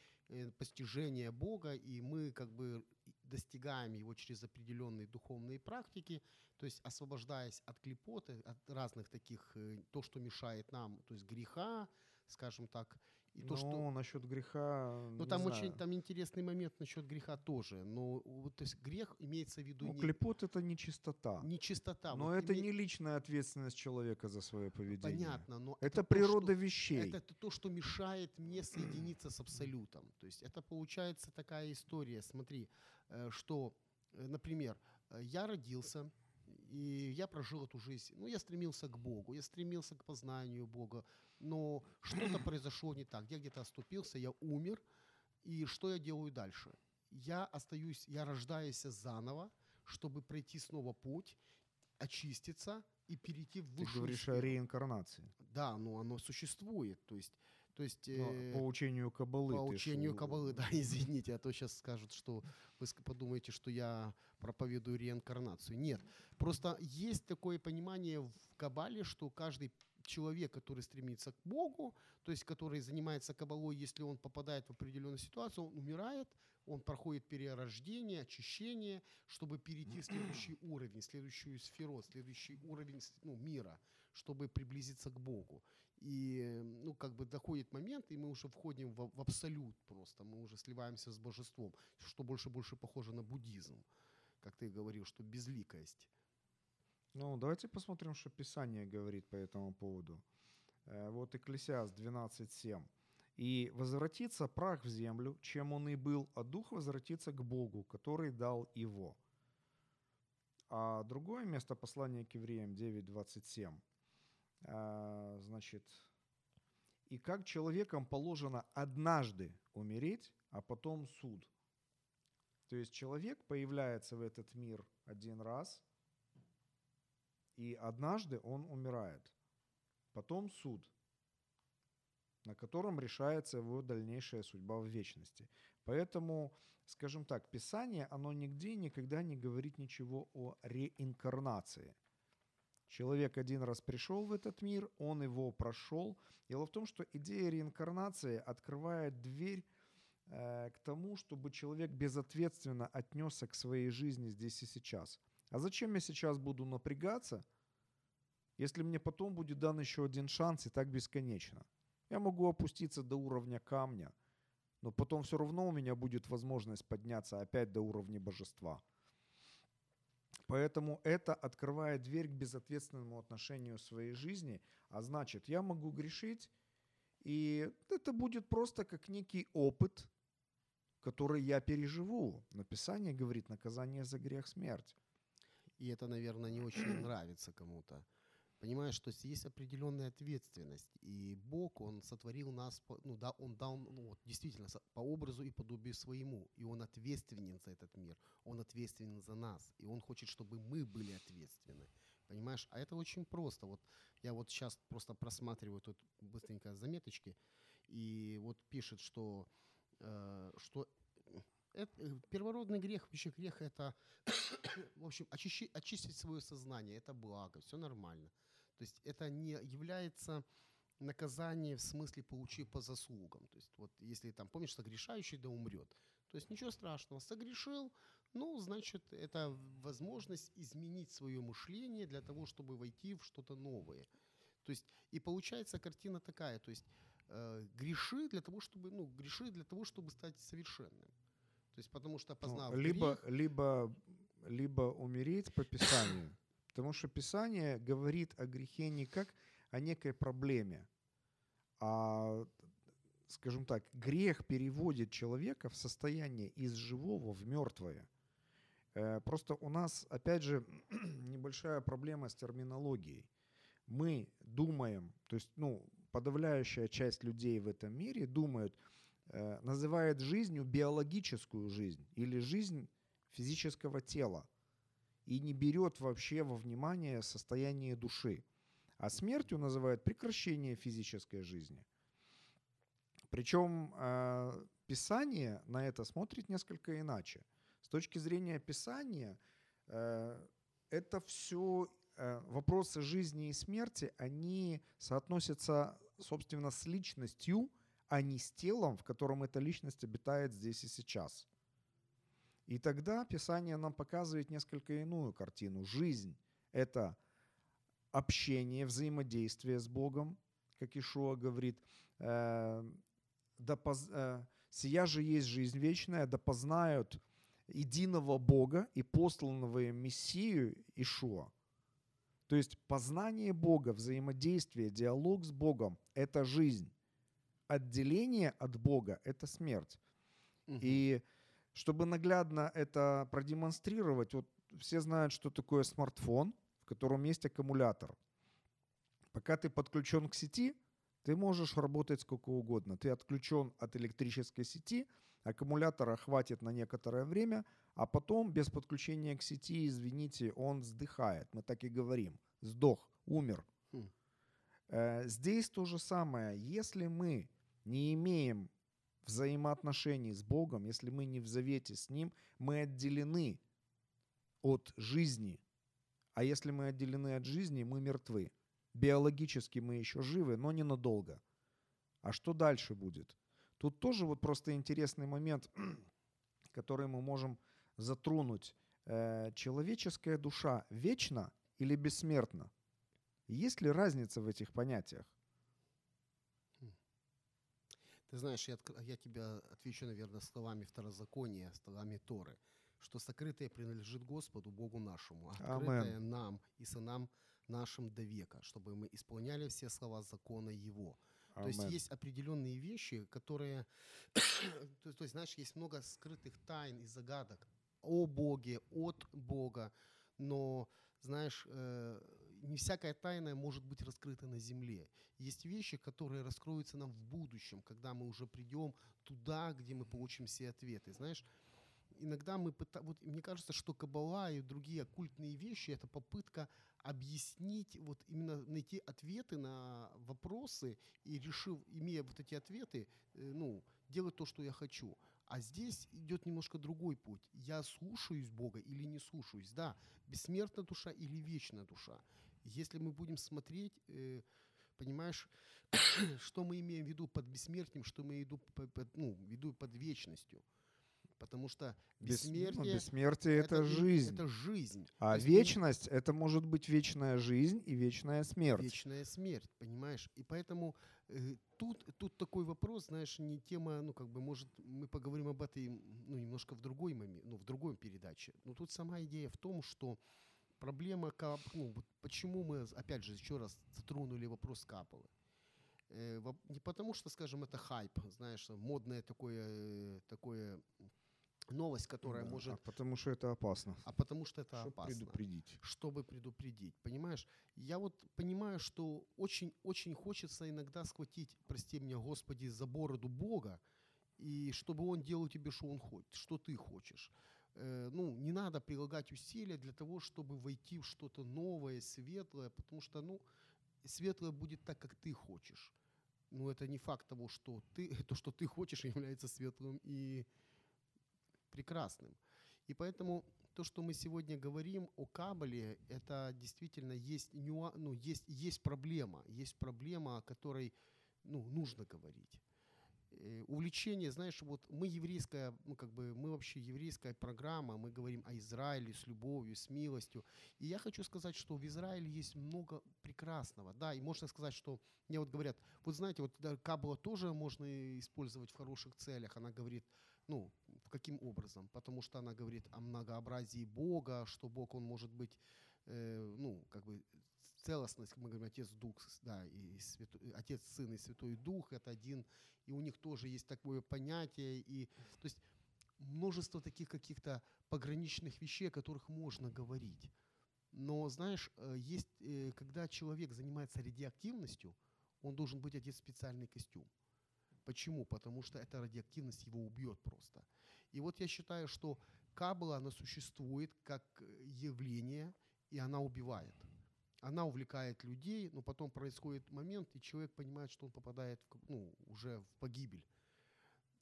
постижения Бога, и мы как бы достигаем его через определенные духовные практики, то есть освобождаясь от клипоты, от разных таких, то, что мешает нам, то есть греха, скажем так. И то, ну, что... насчет греха... Ну, там знаю. Очень там интересный момент насчет греха тоже. Но вот, то есть грех имеется в виду... Ну, не... клепот — это нечистота. Нечистота. Но вот это име... не личная ответственность человека за свое поведение. Понятно, но... Это, это природа то, что... вещей. Это то, что мешает мне соединиться с абсолютом. То есть это получается такая история. Смотри, что, например, я родился... И я прожил эту жизнь, ну, я стремился к Богу, я стремился к познанию Бога, но что-то произошло не так, я где-то оступился, я умер, и что я делаю дальше? Я остаюсь, я рождаюсь заново, чтобы пройти снова путь, очиститься и перейти в высшую. Ты говоришь о реинкарнации. Да, но оно существует, то есть... То есть, э, по учению Каббалы. По учению Каббалы, да, извините, а то сейчас скажут, что вы подумаете, что я проповедую реинкарнацию. Нет, просто есть такое понимание в Каббале, что каждый человек, который стремится к Богу, то есть который занимается Каббалой, если он попадает в определенную ситуацию, он умирает, он проходит перерождение, очищение, чтобы перейти в следующий уровень, следующую сферу, следующий уровень, ну, мира, чтобы приблизиться к Богу. И, ну, как бы доходит момент, и мы уже входим в, в абсолют просто, мы уже сливаемся с божеством, что больше-больше похоже на буддизм, как ты говорил, что безликость. Ну, давайте посмотрим, что Писание говорит по этому поводу. Вот Екклесиаст двенадцать семь. «И возвратится прах в землю, чем он и был, а дух возвратится к Богу, который дал его». А другое место послания к евреям девять двадцать семь. Значит, и как человекам положено однажды умереть, а потом суд. То есть человек появляется в этот мир один раз, и однажды он умирает. Потом суд, на котором решается его дальнейшая судьба в вечности. Поэтому, скажем так, Писание, оно нигде и никогда не говорит ничего о реинкарнации. Человек один раз пришел в этот мир, он его прошел. Дело в том, что идея реинкарнации открывает дверь э, к тому, чтобы человек безответственно отнесся к своей жизни здесь и сейчас. А зачем я сейчас буду напрягаться, если мне потом будет дан еще один шанс, и так бесконечно? Я могу опуститься до уровня камня, но потом все равно у меня будет возможность подняться опять до уровня божества. Поэтому это открывает дверь к безответственному отношению своей жизни, а значит, я могу грешить, и это будет просто как некий опыт, который я переживу. Но Писание говорит, наказание за грех — смерть. И это, наверное, не очень нравится кому-то. понимаешь, что есть определенная ответственность. И Бог, Он сотворил нас, ну да, Он дал, ну, вот, действительно, по образу и подобию своему. И Он ответственен за этот мир, Он ответственен за нас. И Он хочет, чтобы мы были ответственны. Понимаешь? А это очень просто. Вот я вот сейчас просто просматриваю тут быстренько заметочки, и вот пишет, что, э, что это, первородный грех, вообще грех — это, в общем, очищи, очистить свое сознание, это благо, все нормально. То есть это не является наказанием в смысле «получи по заслугам». То есть вот если там, помнишь, согрешающий да умрет. То есть ничего страшного, согрешил, ну, значит, это возможность изменить свое мышление для того, чтобы войти в что-то новое. То есть и получается картина такая, то есть э, греши для того, чтобы, ну, греши для того, чтобы стать совершенным. То есть потому что познав ну, либо, грех... Либо, либо умереть по Писанию, потому что Писание говорит о грехе не как о некой проблеме, а, скажем так, грех переводит человека в состояние из живого в мертвое. Просто у нас, опять же, небольшая проблема с терминологией. Мы думаем, то есть ну, подавляющая часть людей в этом мире думают, называет жизнью биологическую жизнь или жизнь физического тела и не берет вообще во внимание состояние души. А смертью называют прекращение физической жизни. Причем э, Писание на это смотрит несколько иначе. С точки зрения Писания, э, это все э, вопросы жизни и смерти, они соотносятся, собственно, с личностью, а не с телом, в котором эта личность обитает здесь и сейчас. И тогда Писание нам показывает несколько иную картину. Жизнь — это общение, взаимодействие с Богом, как Йешуа говорит, «Сия же есть жизнь вечная, да познают единого Бога и посланного им Мессию Йешуа». То есть познание Бога, взаимодействие, диалог с Богом – это жизнь. Отделение от Бога – это смерть. Угу. И чтобы наглядно это продемонстрировать, вот все знают, что такое смартфон, в котором есть аккумулятор. Пока ты подключен к сети, ты можешь работать сколько угодно. Ты отключен от электрической сети, аккумулятора хватит на некоторое время, а потом без подключения к сети, извините, он сдыхает. Мы так и говорим. Сдох, умер. Хм. Здесь то же самое. Если мы не имеем взаимоотношений с Богом, если мы не в завете с Ним, мы отделены от жизни. А если мы отделены от жизни, мы мертвы. Биологически мы еще живы, но ненадолго. А что дальше будет? Тут тоже вот просто интересный момент, который мы можем затронуть. Человеческая душа вечна или бессмертна? Есть ли разница в этих понятиях? Ты знаешь, я, я тебе отвечу, наверное, словами Второзакония, словами Торы, что сокрытое принадлежит Господу, Богу нашему, а открытое Амен. Нам и сынам нашим до века, чтобы мы исполняли все слова закона Его. Амен. То есть есть определенные вещи, которые... то, то есть, знаешь, есть много скрытых тайн и загадок о Боге, от Бога, но, знаешь... Э, не всякая тайна может быть раскрыта на земле. Есть вещи, которые раскроются нам в будущем, когда мы уже придем туда, где мы получим все ответы. Знаешь, иногда мы пытаемся... Вот мне кажется, что Кабала и другие оккультные вещи — это попытка объяснить, вот именно найти ответы на вопросы и, решив, имея вот эти ответы, ну, делать то, что я хочу. А здесь идет немножко другой путь. Я слушаюсь Бога или не слушаюсь? Да, бессмертная душа или вечная душа? Если мы будем смотреть, понимаешь, что мы имеем в виду под бессмертием, что мы иду под, ну, виду под вечностью. Потому что бессмертие, ну, бессмертие это, это, жизнь. это жизнь. А есть, вечность ну, – это может быть вечная жизнь и вечная смерть. Вечная смерть, понимаешь? И поэтому э, тут, тут такой вопрос, знаешь, не тема, ну как бы, может, мы поговорим об этом ну, немножко в другой момент, ну, в другой передаче. Но тут сама идея в том, что проблема, ну, почему мы, опять же, еще раз затронули вопрос Кабалы. Не потому что, скажем, это хайп, знаешь, модное такое, такое новость, которая да, может... А потому что это опасно. А потому что это чтобы опасно. Чтобы предупредить. Чтобы предупредить, понимаешь? Я вот понимаю, что очень-очень хочется иногда схватить, прости меня, Господи, за бороду Бога, и чтобы Он делал тебе, что Он хочет, что ты хочешь. Э, ну, не надо прилагать усилия для того, чтобы войти в что-то новое, светлое, потому что, ну, светлое будет так, как ты хочешь. Ну, это не факт того, что ты, то, что ты хочешь, является светлым и... прекрасным. И поэтому то, что мы сегодня говорим о Кабале, это действительно есть, нюан... ну, есть, есть проблема, есть проблема, о которой ну, нужно говорить. Э, увлечение, знаешь, вот мы еврейская, ну, как бы мы вообще еврейская программа, мы говорим о Израиле с любовью, с милостью. И я хочу сказать, что в Израиле есть много прекрасного, да, и можно сказать, что мне вот говорят, вот знаете, вот Кабала тоже можно использовать в хороших целях, она говорит, ну, каким образом? Потому что она говорит о многообразии Бога, что Бог, он может быть, э, ну, как бы целостность, мы говорим, Отец, Дух, да, и Святой, Отец, Сын и Святой Дух, это один, и у них тоже есть такое понятие, и, то есть, множество таких каких-то пограничных вещей, о которых можно говорить. Но, знаешь, есть, когда человек занимается радиоактивностью, он должен быть одет в специальный костюм. Почему? Потому что эта радиоактивность его убьет просто. И вот я считаю, что Кабала, она существует как явление, и она убивает. Она увлекает людей, но потом происходит момент, и человек понимает, что он попадает в, ну, уже в погибель.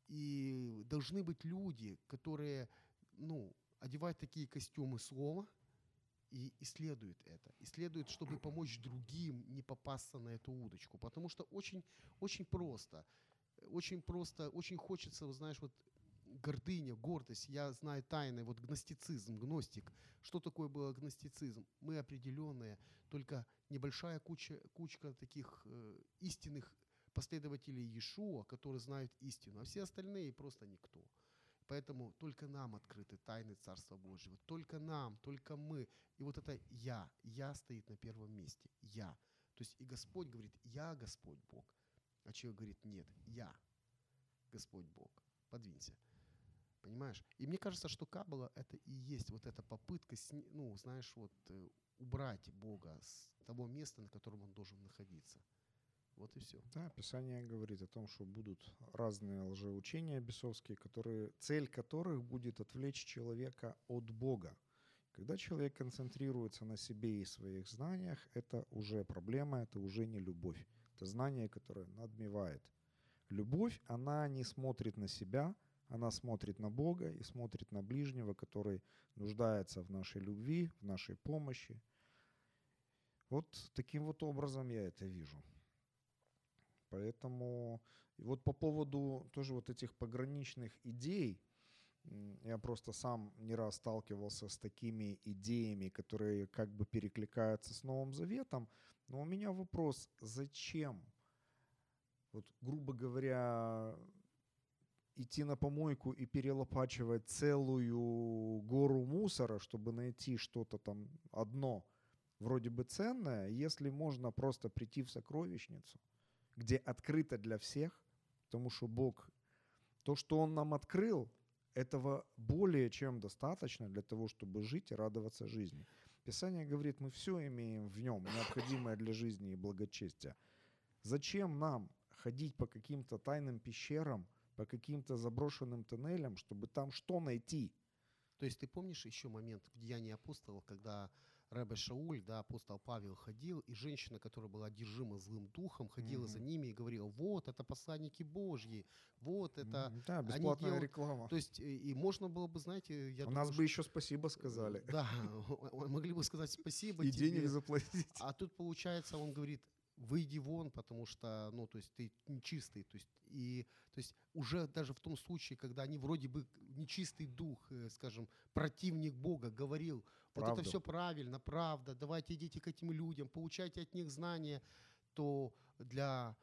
И должны быть люди, которые ну, одевают такие костюмы слова и исследуют это. Исследуют, чтобы помочь другим не попасться на эту удочку. Потому что очень, очень просто... Очень просто, очень хочется, знаешь, вот гордыня, гордость. Я знаю тайны, вот гностицизм, гностик. Что такое был гностицизм? Мы определенные, только небольшая куча, кучка таких э, истинных последователей Йешуа, которые знают истину, а все остальные просто никто. Поэтому только нам открыты тайны Царства Божьего. Только нам, только мы. И вот это «я», «я» стоит на первом месте, «я». То есть и Господь говорит «я Господь Бог». А человек говорит, нет, я, Господь Бог, подвинься. Понимаешь? И мне кажется, что Кабала – это и есть вот эта попытка, сни... ну, знаешь, вот убрать Бога с того места, на котором Он должен находиться. Вот и все. Да, Писание говорит о том, что будут разные лжеучения бесовские, которые, цель которых будет отвлечь человека от Бога. Когда человек концентрируется на себе и своих знаниях, это уже проблема, это уже не любовь. Это знание, которое надмевает. Любовь, она не смотрит на себя, она смотрит на Бога и смотрит на ближнего, который нуждается в нашей любви, в нашей помощи. Вот таким вот образом я это вижу. Поэтому и вот по поводу тоже вот этих пограничных идей, я просто сам не раз сталкивался с такими идеями, которые как бы перекликаются с Новым Заветом. Но у меня вопрос, зачем, вот, грубо говоря, идти на помойку и перелопачивать целую гору мусора, чтобы найти что-то там одно вроде бы ценное, если можно просто прийти в сокровищницу, где открыто для всех, потому что Бог, то, что Он нам открыл, этого более чем достаточно для того, чтобы жить и радоваться жизни. Писание говорит, мы все имеем в нем, необходимое для жизни и благочестия. Зачем нам ходить по каким-то тайным пещерам, по каким-то заброшенным тоннелям, чтобы там что найти? То есть ты помнишь еще момент в Деянии апостолов, когда Рэбе Шауль, да, апостол Павел ходил, и женщина, которая была одержима злым духом, ходила mm-hmm. за ними и говорила, вот, это посланники Божьи, вот, это... Mm-hmm. Да, бесплатная делают... реклама. То есть, и можно было бы, знаете... Я У думаю, нас что... бы еще спасибо сказали. Да, могли бы сказать спасибо и тебе. И денег заплатить. А тут, получается, он говорит, выйди вон, потому что, ну, то есть, ты нечистый, то есть, и, то есть, уже даже в том случае, когда они вроде бы нечистый дух, скажем, противник Бога говорил, правду. Вот это все правильно, правда, давайте идите к этим людям, получайте от них знания, то для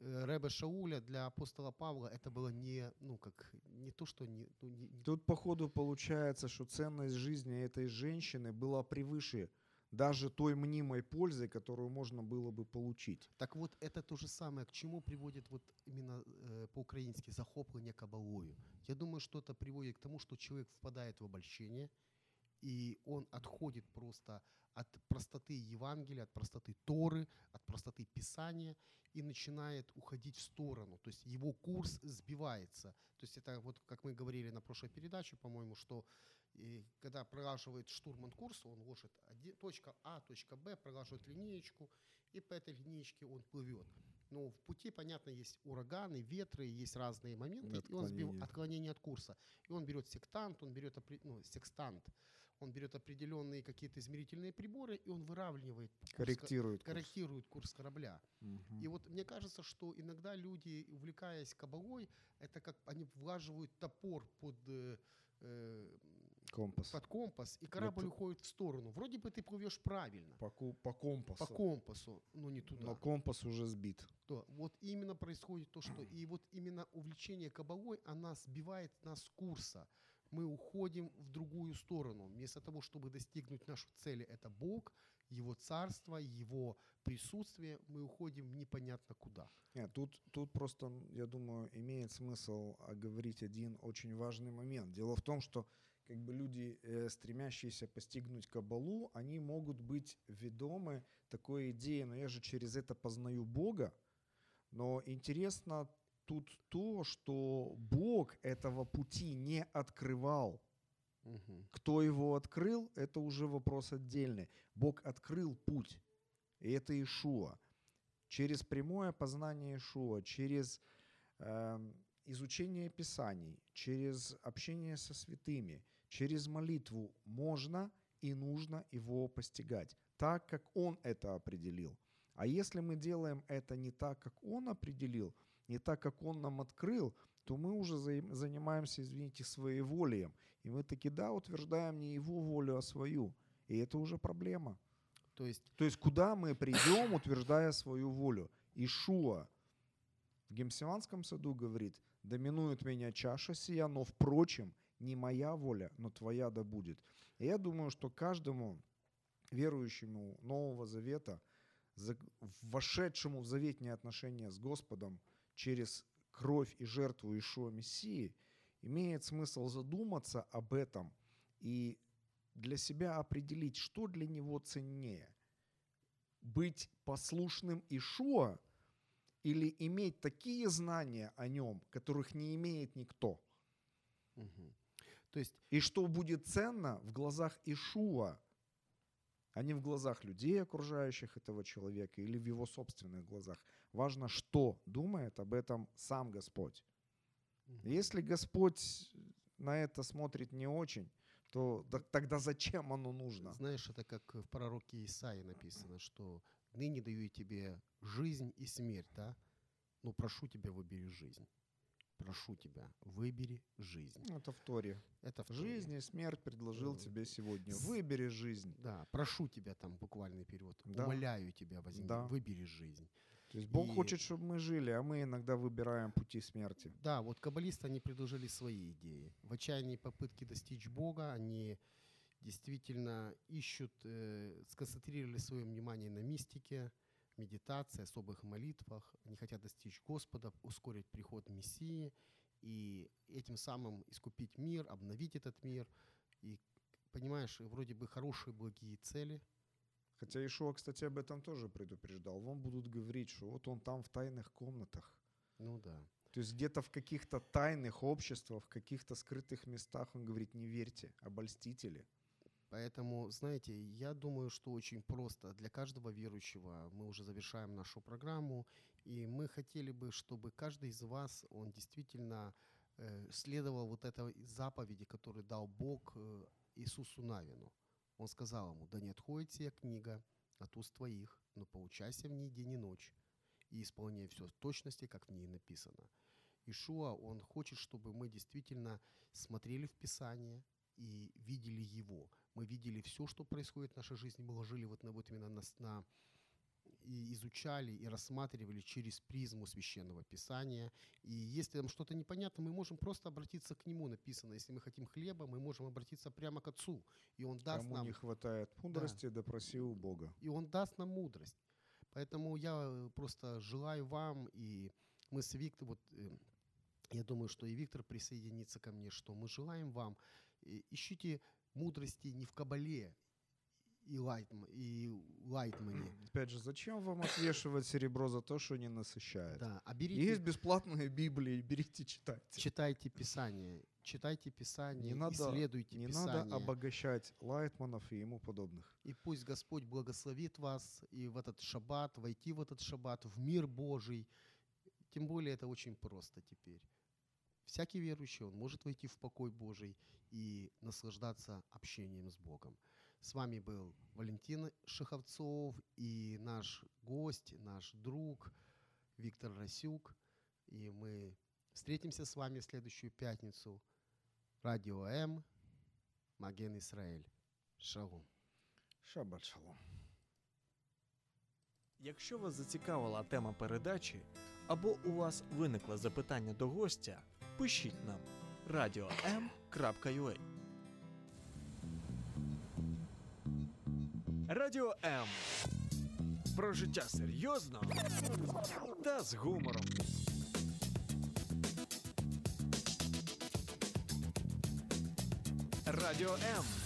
Рэбе Шауля, для апостола Павла это было не, ну, как, не то, что... Не, ну, не... Тут, походу, получается, что ценность жизни этой женщины была превыше даже той мнимой пользы, которую можно было бы получить. Так вот, это то же самое, к чему приводит вот именно э, по-украински захопление кабалою. Я думаю, что это приводит к тому, что человек впадает в обольщение, и он отходит просто от простоты Евангелия, от простоты Торы, от простоты Писания и начинает уходить в сторону. То есть его курс сбивается. То есть это вот, как мы говорили на прошлой передаче, по-моему, что и, когда проглаживает штурман курса, он ложит точка А, точка Б, проглаживает линеечку, и по этой линеечке он плывет. Но в пути, понятно, есть ураганы, ветры, есть разные моменты, отклонение. И он сбив... отклонение от курса. И он берет сектант, он берет ну, секстант, он берет определенные какие-то измерительные приборы, и он выравнивает, корректирует, курс, корректирует курс корабля. Угу. И вот мне кажется, что иногда люди, увлекаясь кабалой, это как они влаживают топор под... Компас. Под компас, и корабль это... уходит в сторону. Вроде бы ты плывешь правильно. По, ку- по компасу. По компасу, но не туда. Но компас уже сбит. Да, вот именно происходит то, что... И вот именно увлечение кабалой, она сбивает нас с курса. Мы уходим в другую сторону. Вместо того, чтобы достигнуть нашей цели, это Бог, Его царство, Его присутствие, мы уходим непонятно куда. Нет, тут, тут просто, я думаю, имеет смысл оговорить один очень важный момент. Дело в том, что как бы люди, э, стремящиеся постигнуть кабалу, они могут быть ведомы такой идеей, но я же через это познаю Бога. Но интересно тут то, что Бог этого пути не открывал. Кто его открыл, это уже вопрос отдельный. Бог открыл путь, и это Иешуа. Через прямое познание Иешуа, через э, изучение Писаний, через общение со святыми, через молитву можно и нужно его постигать, так, как он это определил. А если мы делаем это не так, как он определил, не так, как он нам открыл, то мы уже занимаемся, извините, своеволием. И мы таки, да, утверждаем не его волю, а свою. И это уже проблема. То есть, то есть куда мы придем, утверждая свою волю? Иешуа в Гемсиманском саду говорит: «Доминует меня чаша сия, но, впрочем, не моя воля, но твоя да будет». И я думаю, что каждому верующему Нового Завета, вошедшему в заветные отношения с Господом через кровь и жертву Иешуа Мессии, имеет смысл задуматься об этом и для себя определить, что для него ценнее. Быть послушным Иешуа или иметь такие знания о нем, которых не имеет никто. Угу. То есть... И что будет ценно в глазах Иешуа, а не в глазах людей, окружающих этого человека, или в его собственных глазах. Важно, что думает об этом сам Господь. Если Господь на это смотрит не очень, то тогда зачем оно нужно? Знаешь, это как в пророке Исаии написано, что «ныне даю я тебе жизнь и смерть, да? Но прошу тебя, выбери жизнь». Прошу тебя, выбери жизнь. Это в Торе. Это в Торе. Жизнь и смерть предложил да. тебе сегодня. Выбери жизнь. Да, прошу тебя, там буквальный перевод. Да. Умоляю тебя, возьми, да. выбери жизнь. То есть Бог и... хочет, чтобы мы жили, а мы иногда выбираем пути смерти. Да, вот каббалисты, они предложили свои идеи. В отчаянии попытки достичь Бога, они действительно ищут, э, сконцентрировали свое внимание на мистике, медитации, особых молитвах, они хотят достичь Господа, ускорить приход Мессии и этим самым искупить мир, обновить этот мир. И, понимаешь, вроде бы хорошие, благие цели. Хотя Иешуа, кстати, об этом тоже предупреждал. Вам будут говорить, что вот он там в тайных комнатах. Ну да. То есть где-то в каких-то тайных обществах, в каких-то скрытых местах он говорит: не верьте, обольстители. Поэтому, знаете, я думаю, что очень просто для каждого верующего. Мы уже завершаем нашу программу, и мы хотели бы, чтобы каждый из вас, он действительно э, следовал вот этой заповеди, которую дал Бог э, Иисусу Навину. Он сказал ему: «Да не отходит сия книга от уст твоих, но поучайся в ней день и ночь, и исполняй все в точности, как в ней написано». Иешуа, он хочет, чтобы мы действительно смотрели в Писание и видели его. Мы видели все, что происходит в нашей жизни, мы ложили вот на, вот именно на, на и изучали и рассматривали через призму Священного Писания. И если там что-то непонятно, мы можем просто обратиться к Нему, написано. Если мы хотим хлеба, мы можем обратиться прямо к Отцу. И Он даст Кому нам... не хватает мудрости, да. да проси у Бога. И Он даст нам мудрость. Поэтому я просто желаю вам, и мы с Виктором, вот, я думаю, что и Виктор присоединится ко мне, что мы желаем вам, ищите мудрости не в Кабале, и, Лайтм, и Лайтмане. Опять же, зачем вам отвешивать серебро за то, что не насыщает? Да, а берите... Есть бесплатная Библия, берите, читайте. Читайте Писание, читайте Писание, не исследуйте надо, не Писание. Не надо обогащать Лайтманов и ему подобных. И пусть Господь благословит вас и в этот шаббат, войти в этот шаббат, в мир Божий. Тем более это очень просто теперь. Всякий верующий, он может войти в покой Божий и наслаждаться общением с Богом. С вами был Валентин Шиховцов и наш гость, наш друг Виктор Расюк. И мы встретимся с вами в следующую пятницу. Радио М, Маген Ізраїль. Шалом. Шаббат шалом. Якщо вас зацікавила тема передачі, або у вас виникло запитання до гостя, пишіть нам радіо ем крапка ю а. Радіо М. Про життя серйозно та з гумором. Радіо М.